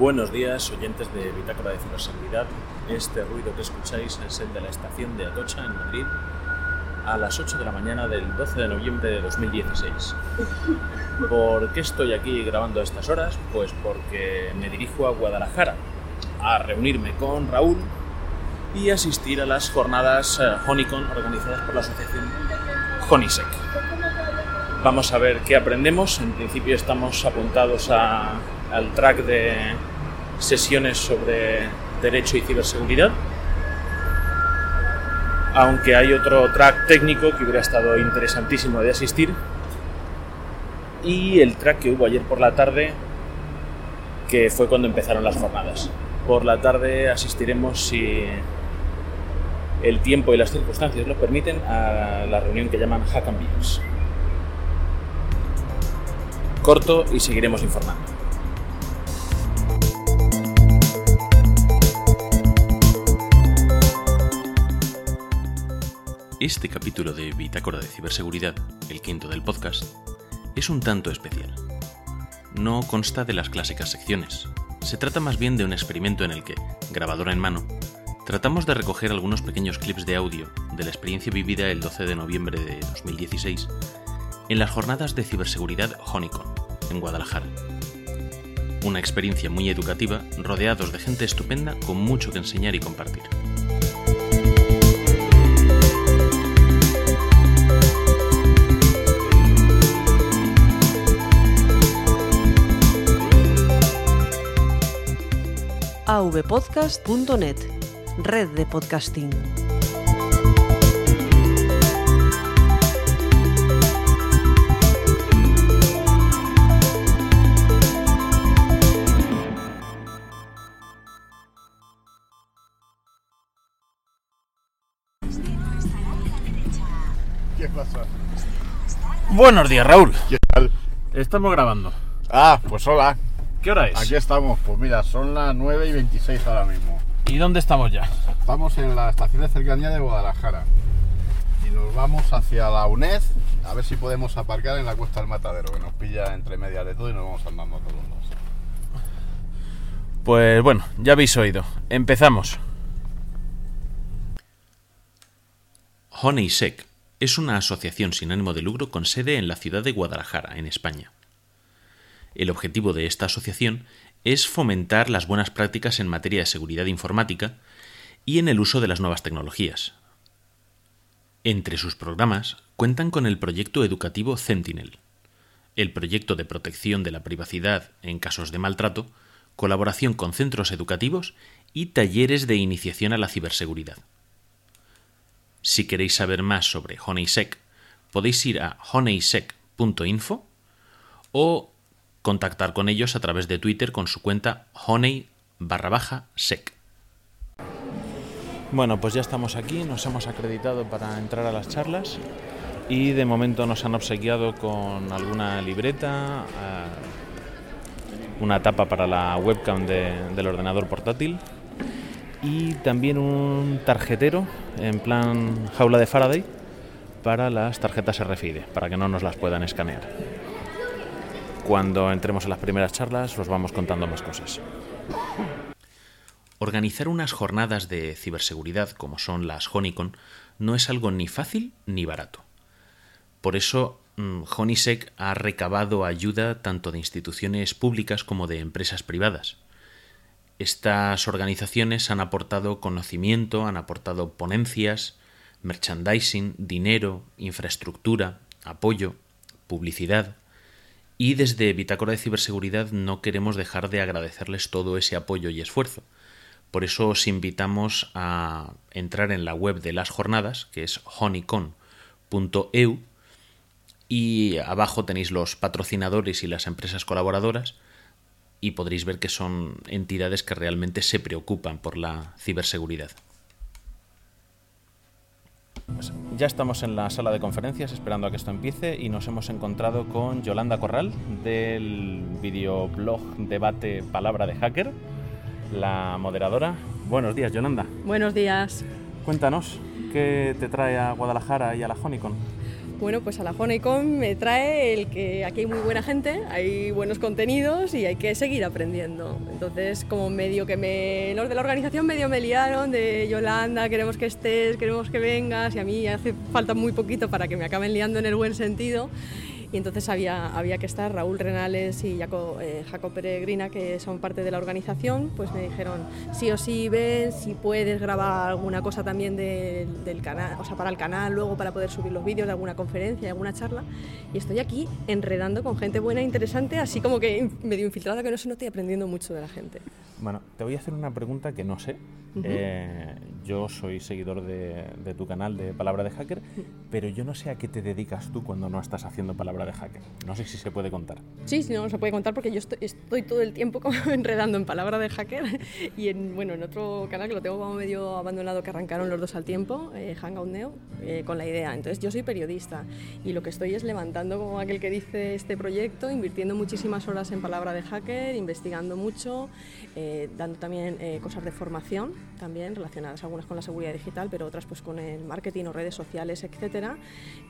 Buenos días, oyentes de Bitácora de Ciberseguridad. Este ruido que escucháis es el de la estación de Atocha, en Madrid, a las 8 de la mañana del 12 de noviembre de 2016. ¿Por qué estoy aquí grabando a estas horas? Pues porque me dirijo a Guadalajara a reunirme con Raúl y asistir a las jornadas Honeycon organizadas por la asociación Honeysec. Vamos a ver qué aprendemos. En principio estamos apuntados al track de sesiones sobre derecho y ciberseguridad, aunque hay otro track técnico que hubiera estado interesantísimo de asistir, y el track que hubo ayer por la tarde, que fue cuando empezaron las jornadas. Por la tarde asistiremos, si el tiempo y las circunstancias lo permiten, a la reunión que llaman Hack and Beers. Corto y seguiremos informando. Este capítulo de Bitácora de Ciberseguridad, el quinto del podcast, es un tanto especial. No consta de las clásicas secciones. Se trata más bien de un experimento en el que, grabadora en mano, tratamos de recoger algunos pequeños clips de audio de la experiencia vivida el 12 de noviembre de 2016 en las jornadas de ciberseguridad Honeycon, en Guadalajara. Una experiencia muy educativa, rodeados de gente estupenda con mucho que enseñar y compartir. avpodcast.net, red de podcasting. ¿Qué pasa? Buenos días, Raúl. ¿Qué tal? Estamos grabando. Ah, pues hola. ¿Qué hora es? Aquí estamos, pues mira, son las 9 y 26 ahora mismo. ¿Y dónde estamos ya? Estamos en la estación de cercanía de Guadalajara y nos vamos hacia la UNED, a ver si podemos aparcar en la Cuesta del Matadero, que nos pilla entre medias de todo y nos vamos andando a todos lados. Pues bueno, ya habéis oído, empezamos. Honeysec es una asociación sin ánimo de lucro con sede en la ciudad de Guadalajara, en España. El objetivo de esta asociación es fomentar las buenas prácticas en materia de seguridad informática y en el uso de las nuevas tecnologías. Entre sus programas cuentan con el proyecto educativo Sentinel, el proyecto de protección de la privacidad en casos de maltrato, colaboración con centros educativos y talleres de iniciación a la ciberseguridad. Si queréis saber más sobre Honeysec, podéis ir a honeysec.info o contactar con ellos a través de Twitter con su cuenta honey_sec. Bueno, pues ya estamos aquí, nos hemos acreditado para entrar a las charlas y de momento nos han obsequiado con alguna libreta, una tapa para la webcam del ordenador portátil y también un tarjetero en plan jaula de Faraday para las tarjetas RFID, para que no nos las puedan escanear. Cuando entremos a las primeras charlas os vamos contando más cosas. Organizar unas jornadas de ciberseguridad como son las Honeycon no es algo ni fácil ni barato. Por eso Honeysec ha recabado ayuda tanto de instituciones públicas como de empresas privadas. Estas organizaciones han aportado conocimiento, han aportado ponencias, merchandising, dinero, infraestructura, apoyo, publicidad. Y desde Bitácora de Ciberseguridad no queremos dejar de agradecerles todo ese apoyo y esfuerzo. Por eso os invitamos a entrar en la web de las jornadas, que es honeycon.eu, y abajo tenéis los patrocinadores y las empresas colaboradoras y podréis ver que son entidades que realmente se preocupan por la ciberseguridad. Ya estamos en la sala de conferencias esperando a que esto empiece y nos hemos encontrado con Yolanda Corral del videoblog debate Palabra de Hacker, la moderadora. Buenos días, Yolanda. Buenos días. Cuéntanos, ¿qué te trae a Guadalajara y a la Honeycon? Bueno, pues a la Honeycon me trae el que aquí hay muy buena gente, hay buenos contenidos y hay que seguir aprendiendo. Entonces, como medio que los de la organización medio me liaron de Yolanda, queremos que estés, queremos que vengas, y a mí hace falta muy poquito para que me acaben liando en el buen sentido. Y entonces había que estar Raúl Renales y Jacob Peregrina, que son parte de la organización, pues me dijeron sí o sí ven, si puedes grabar alguna cosa también del canal, o sea, para el canal, luego para poder subir los vídeos de alguna conferencia, de alguna charla. Y estoy aquí enredando con gente buena, interesante, así como que medio infiltrada, que no se note, aprendiendo mucho de la gente. Bueno, te voy a hacer una pregunta que no sé. Uh-huh. Yo soy seguidor de tu canal de Palabra de Hacker, pero yo no sé a qué te dedicas tú cuando no estás haciendo Palabra de Hacker. No sé si se puede contar. Sí, no se puede contar porque yo estoy todo el tiempo como enredando en Palabra de Hacker y en otro canal que lo tengo como medio abandonado, que arrancaron los dos al tiempo, Hangout Neo, con la idea. Entonces yo soy periodista y lo que estoy es levantando, como aquel que dice, este proyecto, invirtiendo muchísimas horas en Palabra de Hacker, investigando mucho, dando también cosas de formación, también relacionadas algunas con la seguridad digital, pero otras pues con el marketing o redes sociales, etcétera.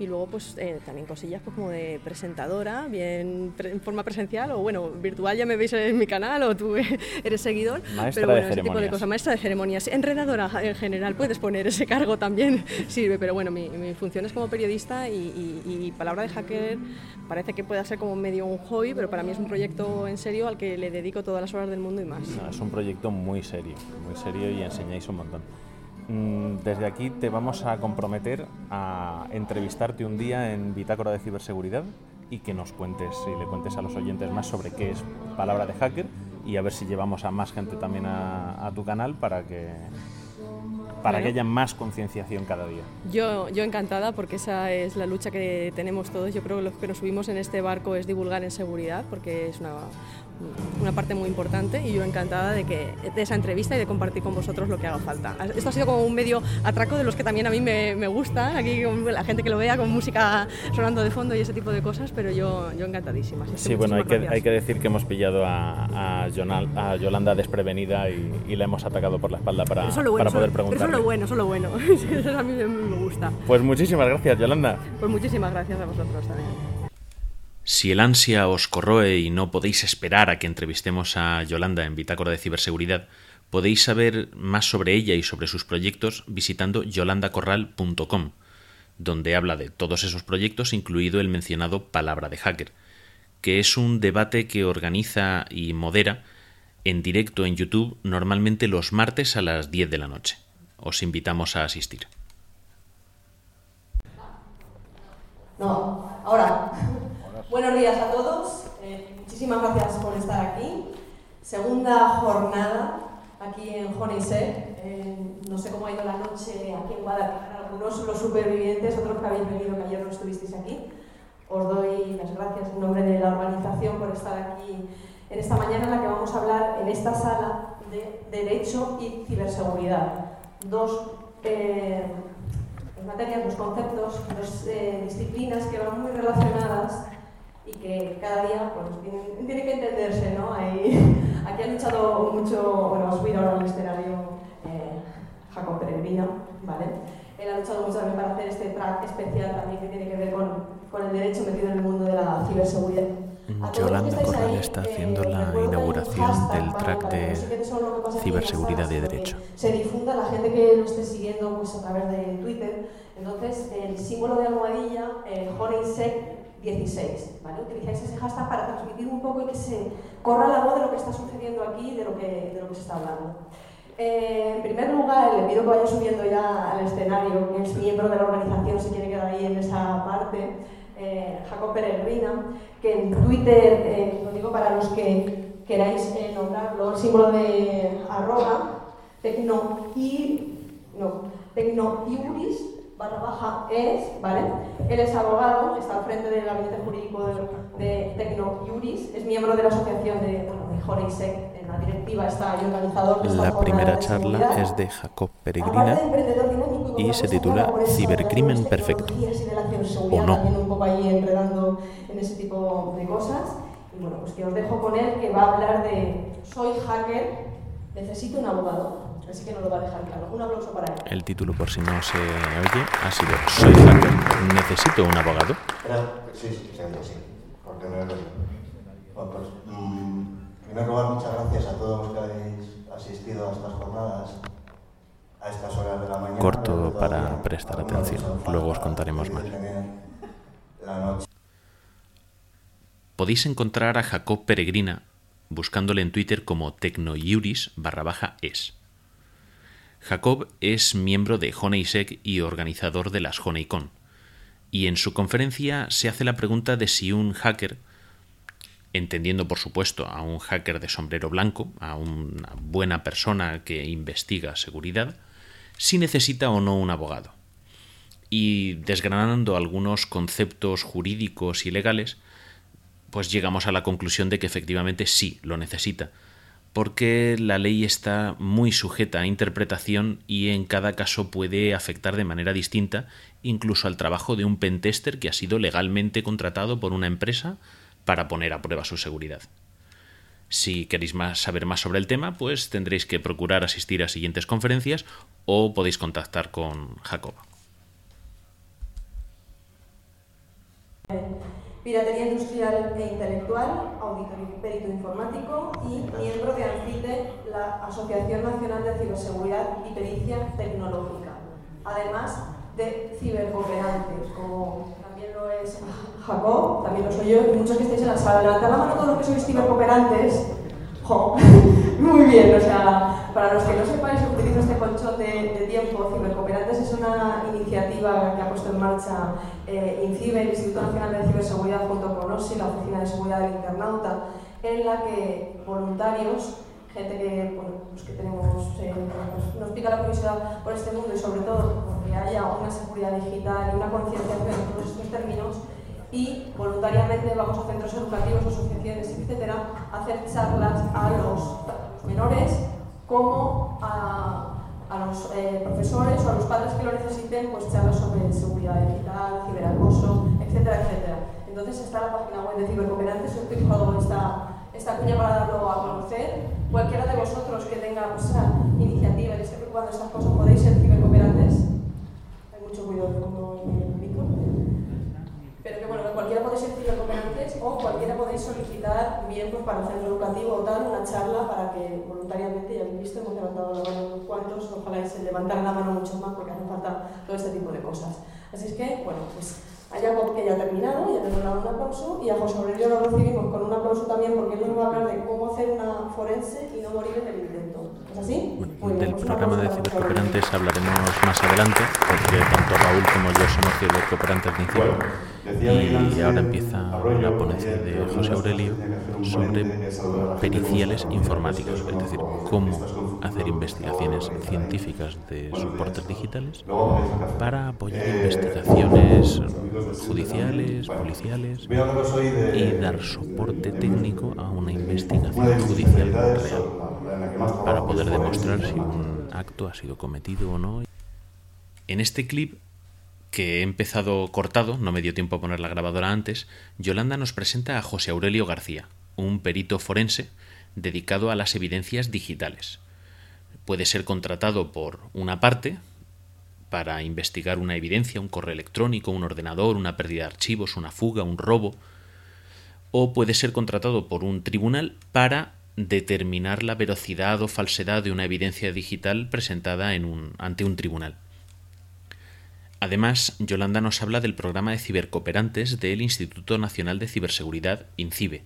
Y luego pues también cosillas pues, como de presentadora, bien en forma presencial o bueno, virtual, ya me veis en mi canal o tú eres seguidor. Maestra, pero bueno, ese tipo de cosas, maestra de ceremonias, enredadora en general, puedes poner ese cargo también, sirve, pero bueno, mi función es como periodista y Palabra de Hacker parece que pueda ser como medio un hobby, pero para mí es un proyecto en serio al que le dedico todas las horas del mundo y más. No, es un proyecto muy serio y enseñáis un montón. Desde aquí te vamos a comprometer a entrevistarte un día en Bitácora de Ciberseguridad y que nos cuentes y le cuentes a los oyentes más sobre qué es Palabra de Hacker y a ver si llevamos a más gente también a tu canal para que haya más concienciación cada día. Yo encantada, porque esa es la lucha que tenemos todos. Yo creo que lo que nos subimos en este barco es divulgar en seguridad, porque es una parte muy importante, y yo encantada de esa entrevista y de compartir con vosotros lo que haga falta. Esto ha sido como un medio atraco de los que también a mí me gustan, aquí con la gente que lo vea con música sonando de fondo y ese tipo de cosas, pero yo encantadísima. Sí, bueno, hay que decir que hemos pillado a Yolanda desprevenida y la hemos atacado por la espalda para poder preguntar. Eso es lo bueno. Eso a mí me gusta. Pues muchísimas gracias, Yolanda. Pues muchísimas gracias a vosotros también. Si el ansia os corroe y no podéis esperar a que entrevistemos a Yolanda en Bitácora de Ciberseguridad, podéis saber más sobre ella y sobre sus proyectos visitando yolandacorral.com, donde habla de todos esos proyectos, incluido el mencionado Palabra de Hacker, que es un debate que organiza y modera en directo en YouTube, normalmente los martes a las 10 de la noche. Os invitamos a asistir. No, ahora. Buenos días a todos, muchísimas gracias por estar aquí. Segunda jornada aquí en Honeysec. No sé cómo ha ido la noche aquí en Guadalajara, algunos los supervivientes, otros que habéis venido que ayer no estuvisteis aquí. Os doy las gracias en nombre de la organización por estar aquí en esta mañana en la que vamos a hablar en esta sala de Derecho y Ciberseguridad. Dos materias, dos conceptos, dos disciplinas que van muy relacionadas y que cada día pues, tiene que entenderse, ¿no? Aquí ha luchado mucho, bueno, os voy ahora al escenario Jacob Peregrina, ¿vale? Él ha luchado mucho también para hacer este track especial también que tiene que ver con el derecho metido en el mundo de la ciberseguridad. Yolanda Corral está haciendo la inauguración del track de ciberseguridad de derecho. Se difunda la gente que lo esté siguiendo pues, a través de Twitter. Entonces, el símbolo de almohadilla, Honeysec16, ¿vale? Utilizáis ese hashtag para transmitir un poco y que se corra la voz de lo que está sucediendo aquí y de lo que se está hablando. En primer lugar, le pido que vaya subiendo ya al escenario, que es miembro de la organización, si quiere quedar ahí en esa parte. Jacob Peregrina, que en Twitter, lo digo para los que queráis nombrarlo, el símbolo de arroba, Tecnopiuris, /es, ¿vale? Él es abogado, está al frente del gabinete jurídico de Tecnopiuris, es miembro de la asociación de Honeysec, en la directiva está y organizador. La primera charla es de Jacob Peregrina y se titula Cibercrimen Perfecto. O no. Un poco ahí enredando en ese tipo de cosas. Y bueno, pues que os dejo con él, que va a hablar de soy hacker, necesito un abogado. así que no lo va a dejar claro. Un aplauso para él. El título, por si no se oye, ha sido Soy hacker, necesito un abogado. Sí, porque no es lo mismo. Bueno, pues, en primer lugar, muchas gracias a todos los que habéis asistido a estas jornadas, a estas horas de la mañana. Corto para prestar atención, luego os contaremos más. Podéis encontrar a Jacob Peregrina buscándole en Twitter como Tecnopiuris_es. Jacob es miembro de Honeysec y organizador de las Honeycon, y en su conferencia se hace la pregunta de si un hacker, entendiendo por supuesto a un hacker de sombrero blanco, a una buena persona que investiga seguridad, si necesita o no un abogado. Y desgranando algunos conceptos jurídicos y legales, pues llegamos a la conclusión de que efectivamente sí lo necesita, porque la ley está muy sujeta a interpretación y en cada caso puede afectar de manera distinta incluso al trabajo de un pentester que ha sido legalmente contratado por una empresa para poner a prueba su seguridad. Si queréis saber más sobre el tema, pues tendréis que procurar asistir a siguientes conferencias o podéis contactar con Jacob. Piratería industrial e intelectual, auditor y perito informático y miembro de ANCIBE, la Asociación Nacional de Ciberseguridad y Pericia Tecnológica, además de cibercooperantes, como también lo es Jacob, también lo soy yo y muchos que estáis en la sala. Levantad la mano todos los que sois cibercooperantes. ¡Jo! Muy bien, o sea, para los que no sepáis, utilizo este colchón de tiempo. Cibercooperantes es una iniciativa que ha puesto en marcha INCIBE, el Instituto Nacional de Ciberseguridad, junto con OSI, la Oficina de Seguridad del Internauta, en la que voluntarios, gente que, bueno, pues que tenemos, nos pica la curiosidad por este mundo y sobre todo porque haya una seguridad digital y una concienciación en todos estos términos, y voluntariamente vamos a centros educativos, asociaciones, etcétera, a hacer charlas a los menores como a los profesores o a los padres que lo necesiten, pues charlas sobre seguridad digital, ciberacoso, etcétera, etcétera. Entonces está la página web de Cibercooperantes, he utilizado esta cuña para darlo a conocer. Cualquiera de vosotros que tenga esa iniciativa y esté preocupando estas cosas, podéis ser cibercooperantes. Hay mucho cuidado cuando... Pero que bueno, que cualquiera podéis ser cibercooperantes o cualquiera podéis solicitar miembros para el centro educativo o tal, una charla para que voluntariamente, ya habéis visto, hemos levantado la mano unos cuantos, ojalá se levantaran la mano mucho más porque hace falta todo este tipo de cosas. Así es que, bueno, pues a Jacob, que ya ha terminado, ya tenemos un aplauso, y a José Aurelio lo recibimos con un aplauso también porque él nos va a hablar de cómo hacer una forense y no morir en el intento. ¿Es así? Bueno, muy bien, del pues programa de cibercooperantes hablaremos más adelante, porque tanto Raúl como yo somos cibercooperantes de INCIBE. Y ahora empieza la ponencia de José Aurelio sobre periciales informáticos, es decir, cómo hacer investigaciones científicas de soportes digitales para apoyar investigaciones judiciales, policiales y dar soporte técnico a una investigación judicial real para poder demostrar si un acto ha sido cometido o no. En este clip, que he empezado cortado, no me dio tiempo a poner la grabadora antes, Yolanda nos presenta a José Aurelio García, un perito forense dedicado a las evidencias digitales. Puede ser contratado por una parte para investigar una evidencia, un correo electrónico, un ordenador, una pérdida de archivos, una fuga, un robo, o puede ser contratado por un tribunal para determinar la veracidad o falsedad de una evidencia digital presentada ante un tribunal. Además, Yolanda nos habla del programa de cibercooperantes del Instituto Nacional de Ciberseguridad, INCIBE.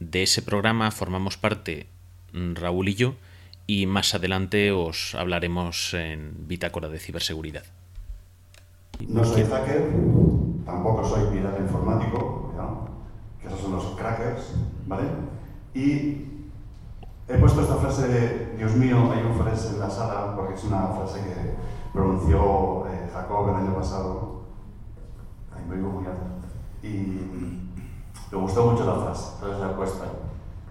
De ese programa formamos parte Raúl y yo, y más adelante os hablaremos en Bitácora de Ciberseguridad. No soy hacker, tampoco soy pirata informático, ¿no? Que esos son los crackers, ¿vale? Y he puesto esta frase de Dios mío, hay un forense en la sala, porque es una frase que pronunció Jacob el año pasado, ahí me digo muy alto, y le gustó mucho la frase, entonces la apuesta.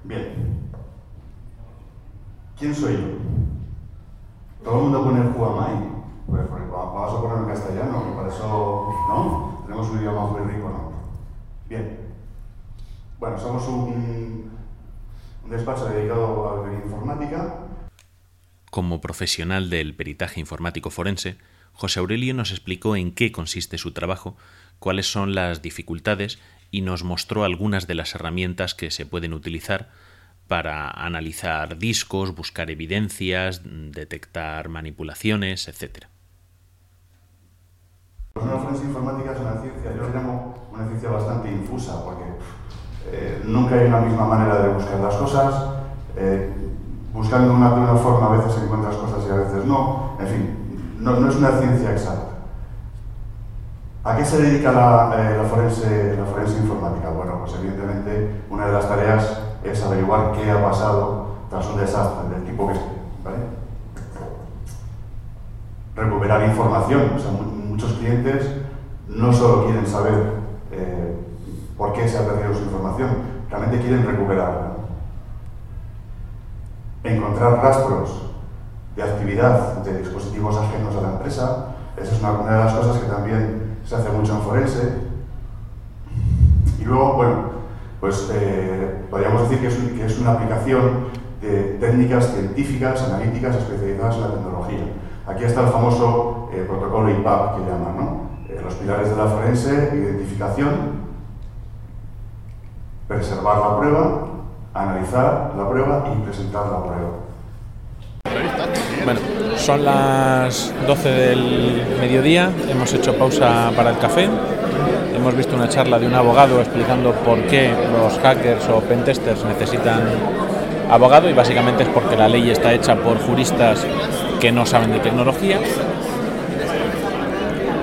Bien, ¿quién soy yo? Todo el mundo pone el Huamai, pues vamos a ponerlo en castellano, que para eso, ¿no? Tenemos un idioma muy rico, ¿no? Bien, bueno, somos un despacho dedicado a la informática. Como profesional del peritaje informático forense, José Aurelio nos explicó en qué consiste su trabajo, cuáles son las dificultades y nos mostró algunas de las herramientas que se pueden utilizar para analizar discos, buscar evidencias, detectar manipulaciones, etc. La forense informática es una ciencia, yo la llamo una ciencia bastante infusa, porque nunca hay una misma manera de buscar las cosas, buscando una de una forma a veces encuentras cosas y a veces no, en fin, no es una ciencia exacta. ¿A qué se dedica la forense informática? Bueno, pues evidentemente una de las tareas es averiguar qué ha pasado tras un desastre del tipo que esté, ¿vale? Recuperar información, o sea, muchos clientes no solo quieren saber por qué se ha perdido su información, realmente quieren recuperarla. Encontrar rastros de actividad de dispositivos ajenos a la empresa, esa es una de las cosas que también se hace mucho en forense. Y luego, bueno, pues podríamos decir que es una aplicación de técnicas científicas, analíticas, especializadas en la tecnología. Aquí está el famoso protocolo IPAP que llaman, ¿no? Los pilares de la forense: identificación, preservar la prueba, analizar la prueba y presentar la prueba. Bueno, son las 12 del mediodía, hemos hecho pausa para el café, hemos visto una charla de un abogado explicando por qué los hackers o pentesters necesitan abogado, y básicamente es porque la ley está hecha por juristas que no saben de tecnología.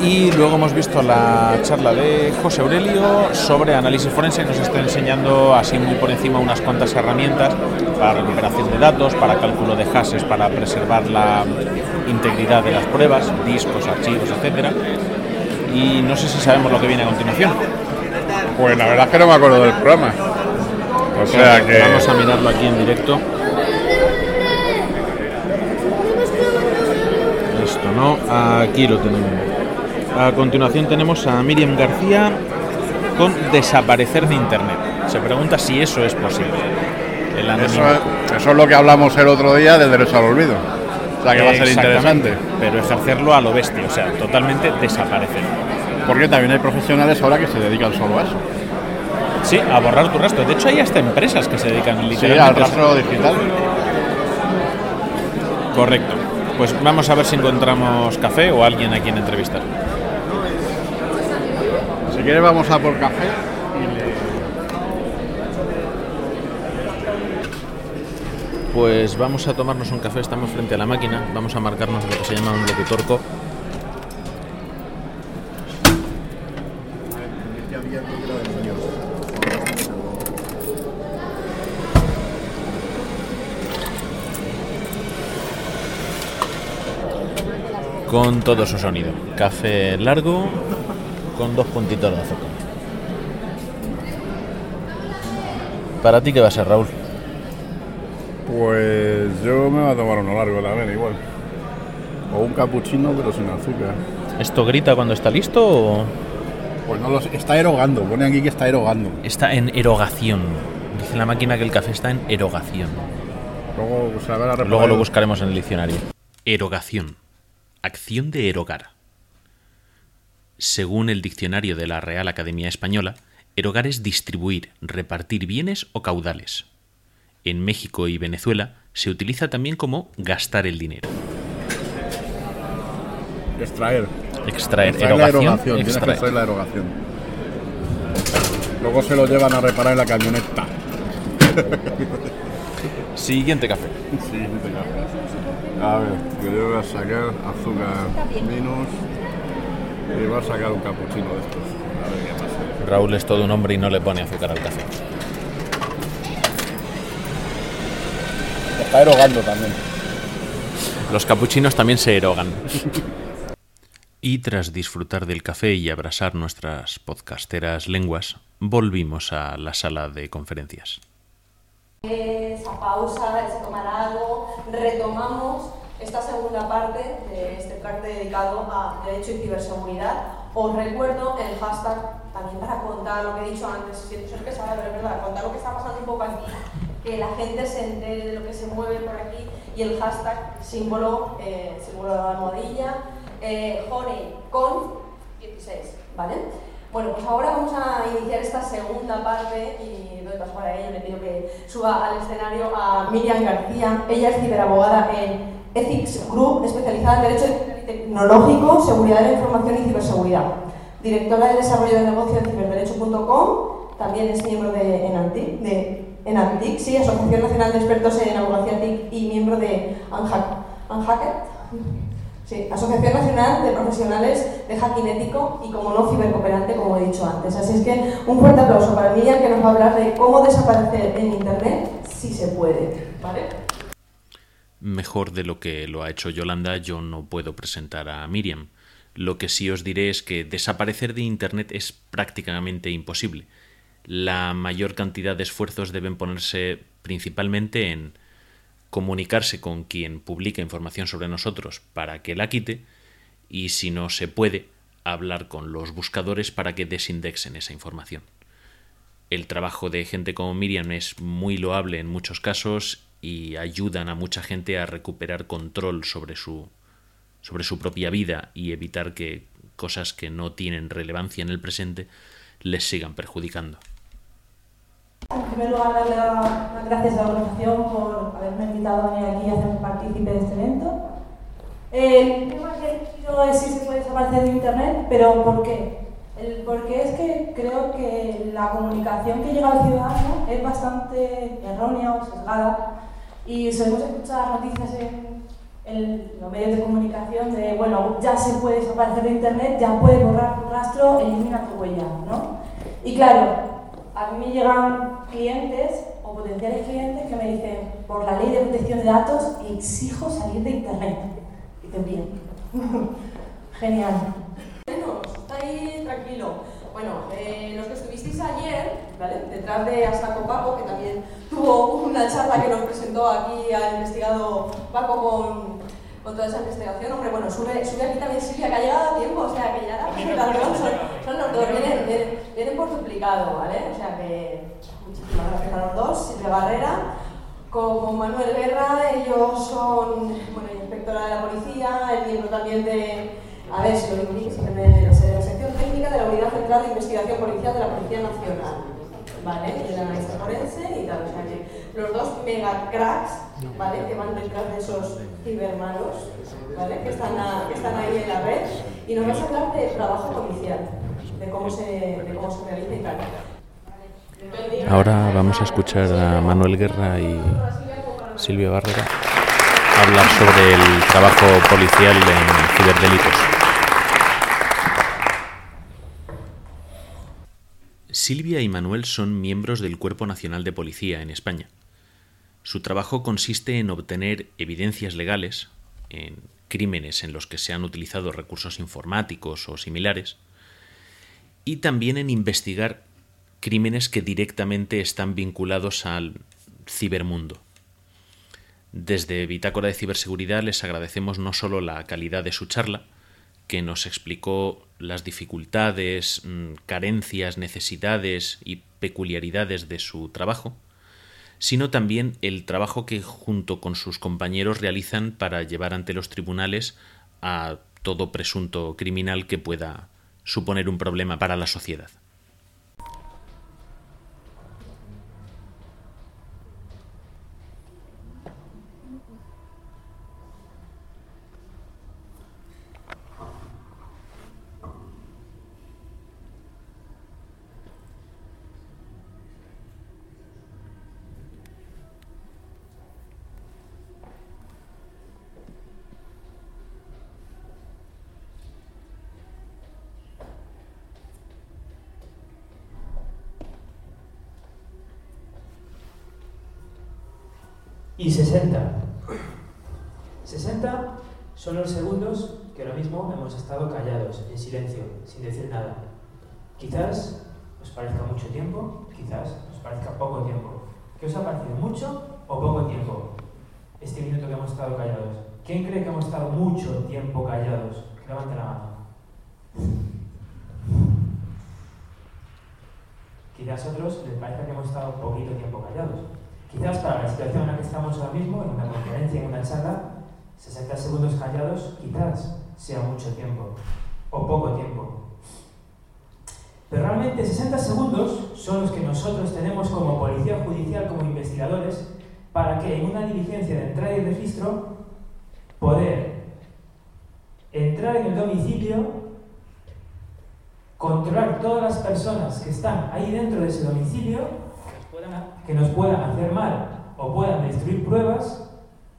Y luego hemos visto la charla de José Aurelio sobre análisis forense, nos está enseñando así muy por encima unas cuantas herramientas para recuperación de datos, para cálculo de hashes, para preservar la integridad de las pruebas, discos, archivos, etcétera. Y no sé si sabemos lo que viene a continuación. Pues la verdad es que no me acuerdo del programa. O sea que... Vamos a mirarlo aquí en directo. Esto no, aquí lo tenemos. A continuación tenemos a Miriam García con desaparecer de Internet. Se pregunta si eso es posible. Eso es lo que hablamos el otro día del derecho al olvido. O sea, que va a ser interesante. Pero ejercerlo a lo bestia, o sea, totalmente desaparecer. Porque también hay profesionales ahora que se dedican solo a eso. Sí, a borrar tu rastro. De hecho, hay hasta empresas que se dedican literalmente al rastro digital. Correcto. Pues vamos a ver si encontramos café o alguien a quien entrevistar. Si quieres vamos a por café y le... Pues vamos a tomarnos un café, estamos frente a la máquina, vamos a marcarnos lo que se llama un bloque torco. Con todo su sonido. Café largo con dos puntitos de azúcar. ¿Para ti qué va a ser, Raúl? Pues yo me voy a tomar uno largo también, igual. O un cappuccino, pero sin azúcar. ¿Esto grita cuando está listo o...? Pues no lo sé. Está erogando. Pone aquí que está erogando. Está en erogación. Dice la máquina que el café está en erogación. Luego lo buscaremos en el diccionario. Erogación. Acción de erogar. Según el diccionario de la Real Academia Española, erogar es distribuir, repartir bienes o caudales. En México y Venezuela se utiliza también como gastar el dinero. Extraer erogación. Tienes que extraer la erogación. Luego se lo llevan a reparar en la camioneta. Siguiente café. A ver, que yo voy a sacar azúcar menos y voy a sacar un capuchino de estos. A ver qué pasa. Raúl es todo un hombre y no le pone azúcar al café. Está erogando también. Los capuchinos también se erogan. Y tras disfrutar del café y abrazar nuestras podcasteras lenguas, volvimos a la sala de conferencias. Esa pausa, ese tomar algo, retomamos esta segunda parte de este track dedicado a derecho y ciberseguridad. Os recuerdo el hashtag también para contar lo que he dicho antes, siento ser pesada, pero es verdad, contar lo que está pasando un poco aquí, que la gente se entere de lo que se mueve por aquí, y el hashtag símbolo de almohadilla, honeycon.eu, ¿vale? Bueno, pues ahora vamos a iniciar esta segunda parte y doy paso para ello. Le pido que suba al escenario a Miriam García. Ella es ciberabogada en Ethics Group, especializada en Derecho Tecnológico, Seguridad de la Información y Ciberseguridad. Directora de Desarrollo de Negocio en Ciberderecho.com, también es miembro de Enantic, Asociación Nacional de Expertos en Abogacía TIC, y miembro de Anhacket, Asociación Nacional de Profesionales de Hacking Ético y, como no, cibercooperante, como he dicho antes. Así es que un fuerte aplauso para Miriam, que nos va a hablar de cómo desaparecer en Internet si se puede, ¿vale? Mejor de lo que lo ha hecho Yolanda, yo no puedo presentar a Miriam. Lo que sí os diré es que desaparecer de Internet es prácticamente imposible. La mayor cantidad de esfuerzos deben ponerse principalmente en comunicarse con quien publica información sobre nosotros para que la quite, y si no se puede, hablar con los buscadores para que desindexen esa información. El trabajo de gente como Miriam es muy loable en muchos casos y ayudan a mucha gente a recuperar control sobre su propia vida y evitar que cosas que no tienen relevancia en el presente les sigan perjudicando. En primer lugar, darle las gracias a la organización por haberme invitado a venir aquí y hacerme partícipe de este evento. El tema que quiero es si se puede desaparecer de Internet, pero ¿por qué? El por qué es que creo que la comunicación que llega al ciudadano es bastante errónea o sesgada, y solemos escuchar noticias en los medios de comunicación de, bueno, ya se puede desaparecer de Internet, ya puedes borrar tu rastro, elimina tu huella, ¿no? Y claro, a mí me llegan clientes o potenciales clientes que me dicen, por la ley de protección de datos exijo salir de Internet. Y te envío. Genial. Bueno, está ahí tranquilo. Bueno, los que estuvisteis ayer, ¿vale?, detrás de Astaco Paco, que también tuvo una charla que nos presentó aquí al investigado Paco con toda esa investigación. Hombre, bueno, sube aquí también Silvia, que ha llegado a tiempo, o sea, que ya la presentación son los dos, vienen por duplicado, ¿vale? O sea, que muchísimas gracias a los dos. Silvia Barrera, con Manuel Guerra, ellos son, bueno, inspectora de la policía, el miembro también de, a ver si lo digo, de la sección técnica de la Unidad Central de Investigación Policial de la Policía Nacional, ¿vale? Y el analista forense y tal, o sea, que los dos mega cracks, ¿vale?, que van detrás de esos cibermanos, ¿vale?, que están ahí en la red, y nos vas a hablar de trabajo policial, de cómo se realiza y tal. Ahora vamos a escuchar a Manuel Guerra y Silvia Barrera hablar sobre el trabajo policial en ciberdelitos. Silvia y Manuel son miembros del Cuerpo Nacional de Policía en España. Su trabajo consiste en obtener evidencias legales en crímenes en los que se han utilizado recursos informáticos o similares, y también en investigar crímenes que directamente están vinculados al cibermundo. Desde Bitácora de Ciberseguridad les agradecemos no solo la calidad de su charla, que nos explicó las dificultades, carencias, necesidades y peculiaridades de su trabajo, sino también el trabajo que junto con sus compañeros realizan para llevar ante los tribunales a todo presunto criminal que pueda suponer un problema para la sociedad. Y 60 son los segundos que ahora mismo hemos estado callados, en silencio, sin decir nada. Quizás os parezca mucho tiempo, quizás os parezca poco tiempo. ¿Qué os ha parecido, mucho o poco tiempo? Este minuto que hemos estado callados. ¿Quién cree que hemos estado mucho tiempo callados? Levante la mano. Quizás a otros les parezca que hemos estado poquito tiempo callados. Quizás para la situación en la que estamos ahora mismo, en una conferencia, en una charla, 60 segundos callados quizás sea mucho tiempo o poco tiempo. Pero realmente 60 segundos son los que nosotros tenemos como policía judicial, como investigadores, para que en una diligencia de entrada y registro poder entrar en el domicilio, controlar todas las personas que están ahí dentro de ese domicilio, que nos puedan hacer mal o puedan destruir pruebas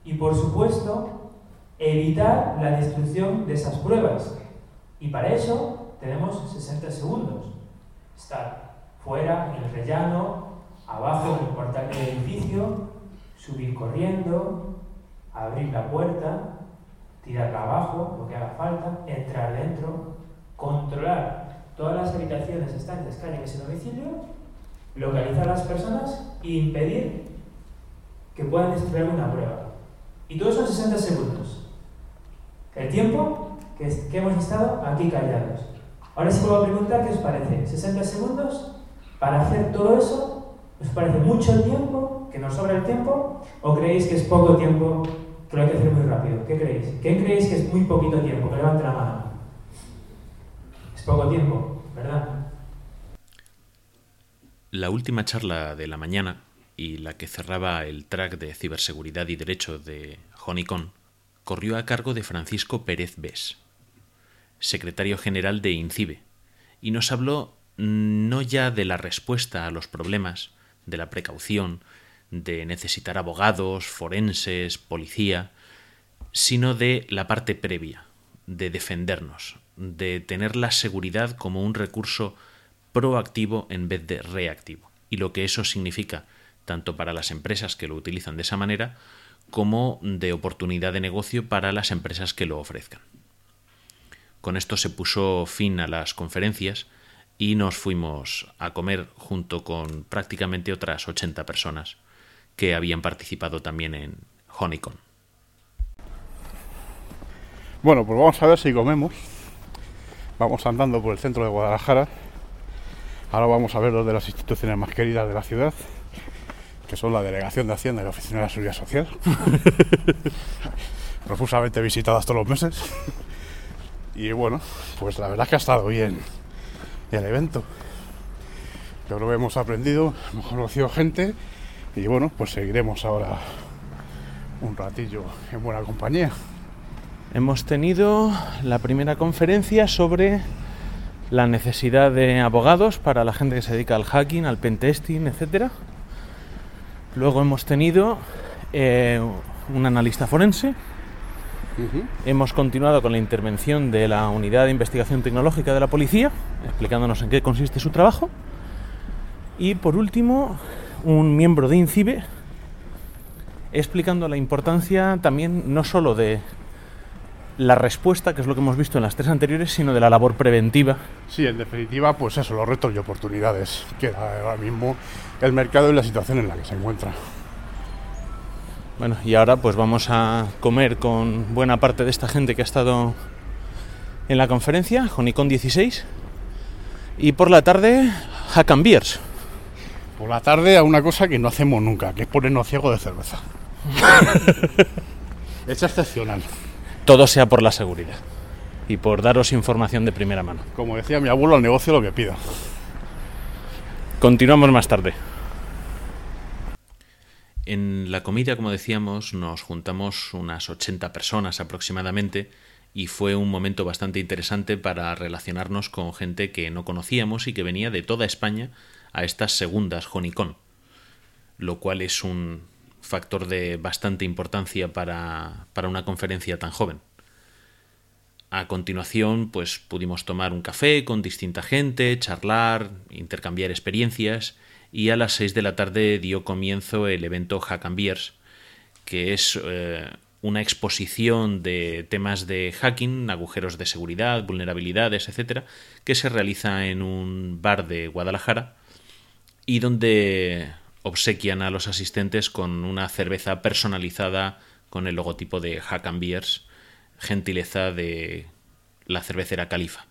y, por supuesto, evitar la destrucción de esas pruebas. Y para eso tenemos 60 segundos. Estar fuera, en el rellano, abajo en el portal del edificio, subir corriendo, abrir la puerta, tirarla abajo, lo que haga falta, entrar dentro, controlar todas las habitaciones, estancias que hay en ese domicilio, localizar a las personas e impedir que puedan destruir una prueba. Y todo eso en 60 segundos. El tiempo que hemos estado aquí callados. Ahora sí me voy a preguntar qué os parece. 60 segundos para hacer todo eso, ¿os parece mucho tiempo? ¿Que nos sobra el tiempo? ¿O creéis que es poco tiempo, que lo hay que hacer muy rápido? ¿Qué creéis? ¿Qué creéis que es muy poquito tiempo? Que levante la mano. Es poco tiempo, ¿verdad? La última charla de la mañana y la que cerraba el track de ciberseguridad y derecho de Honeycon corrió a cargo de Francisco Pérez Bes, secretario general de INCIBE, y nos habló no ya de la respuesta a los problemas, de la precaución, de necesitar abogados, forenses, policía, sino de la parte previa, de defendernos, de tener la seguridad como un recurso proactivo en vez de reactivo, y lo que eso significa tanto para las empresas que lo utilizan de esa manera como de oportunidad de negocio para las empresas que lo ofrezcan. Con esto se puso fin a las conferencias y nos fuimos a comer junto con prácticamente otras 80 personas que habían participado también en Honeycon. Bueno, pues vamos a ver si comemos. Vamos andando por el centro de Guadalajara. Ahora vamos a ver dos de las instituciones más queridas de la ciudad, que son la Delegación de Hacienda y la Oficina de la Seguridad Social, profusamente visitadas todos los meses. Y bueno, pues la verdad es que ha estado bien el evento. Yo creo que hemos aprendido, hemos conocido gente y bueno, pues seguiremos ahora un ratillo en buena compañía. Hemos tenido la primera conferencia sobre la necesidad de abogados para la gente que se dedica al hacking, al pentesting, etcétera. Luego hemos tenido un analista forense. Uh-huh. Hemos continuado con la intervención de la Unidad de Investigación Tecnológica de la Policía, explicándonos en qué consiste su trabajo. Y por último, un miembro de INCIBE explicando la importancia también no solo de la respuesta, que es lo que hemos visto en las tres anteriores, sino de la labor preventiva. Sí, en definitiva, pues eso, los retos y oportunidades que era ahora mismo el mercado y la situación en la que se encuentra. Bueno, y ahora pues vamos a comer con buena parte de esta gente que ha estado en la conferencia, Honeycon 16, y por la tarde, Hack and Beers. Por la tarde a una cosa que no hacemos nunca, que es ponernos ciegos de cerveza. Es excepcional. Todo sea por la seguridad y por daros información de primera mano. Como decía mi abuelo, al negocio lo que pida. Continuamos más tarde. En la comida, como decíamos, nos juntamos unas 80 personas aproximadamente y fue un momento bastante interesante para relacionarnos con gente que no conocíamos y que venía de toda España a estas segundas Honeycon, lo cual es un factor de bastante importancia para una conferencia tan joven. A continuación, pues pudimos tomar un café con distinta gente, charlar, intercambiar experiencias, y a las 6 de la tarde dio comienzo el evento Hack and Beers, que es una exposición de temas de hacking, agujeros de seguridad, vulnerabilidades, etcétera, que se realiza en un bar de Guadalajara y donde obsequian a los asistentes con una cerveza personalizada con el logotipo de Hack and Beers, gentileza de la cervecera Califa.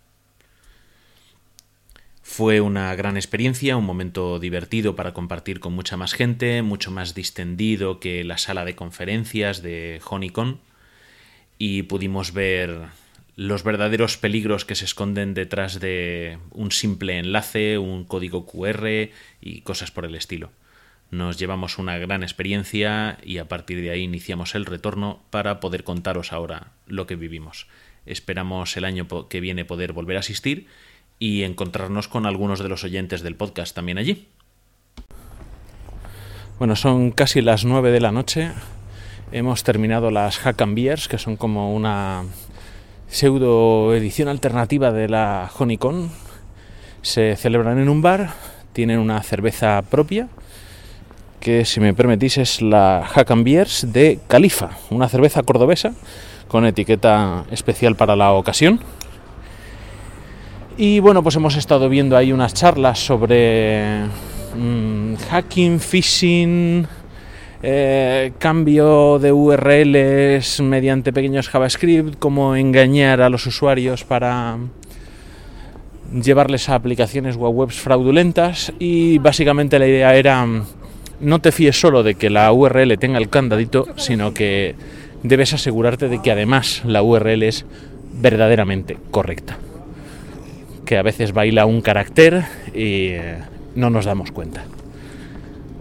Fue una gran experiencia, un momento divertido para compartir con mucha más gente, mucho más distendido que la sala de conferencias de Honeycon, y pudimos ver los verdaderos peligros que se esconden detrás de un simple enlace, un código QR y cosas por el estilo. Nos llevamos una gran experiencia y a partir de ahí iniciamos el retorno para poder contaros ahora lo que vivimos. Esperamos el año que viene poder volver a asistir y encontrarnos con algunos de los oyentes del podcast también allí. Bueno, son casi las 9 de la noche. Hemos terminado las Hack and Beers, que son como una pseudo edición alternativa de la Honeycon. Se celebran en un bar, tienen una cerveza propia, que si me permitís es la Hack and Beers de Califa, una cerveza cordobesa con etiqueta especial para la ocasión. Y bueno, pues hemos estado viendo ahí unas charlas sobre hacking, phishing, cambio de URLs mediante pequeños JavaScript, cómo engañar a los usuarios para llevarles a aplicaciones o a webs fraudulentas. Y básicamente la idea era: no te fíes solo de que la URL tenga el candadito, sino que debes asegurarte de que además la URL es verdaderamente correcta, que a veces baila un carácter y no nos damos cuenta.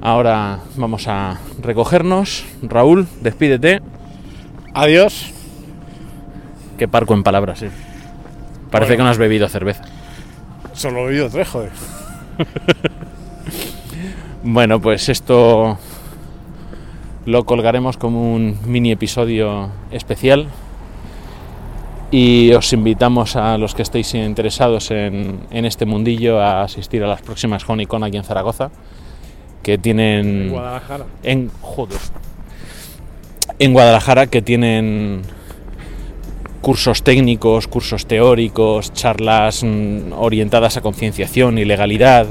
Ahora vamos a recogernos. Raúl, despídete. Adiós. Qué parco en palabras, ¿eh? Parece bueno, que no has bebido cerveza. Solo he bebido 3, joder. Bueno, pues esto lo colgaremos como un mini episodio especial y os invitamos a los que estéis interesados en este mundillo a asistir a las próximas Honeycon aquí en Zaragoza, que tienen en Guadalajara. En Guadalajara, que tienen cursos técnicos, cursos teóricos, charlas orientadas a concienciación y legalidad.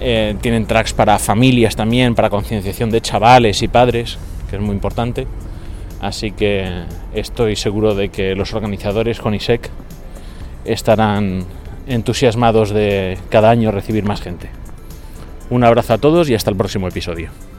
Tienen tracks para familias también, para concienciación de chavales y padres, que es muy importante. Así que estoy seguro de que los organizadores Honeysec estarán entusiasmados de cada año recibir más gente. Un abrazo a todos y hasta el próximo episodio.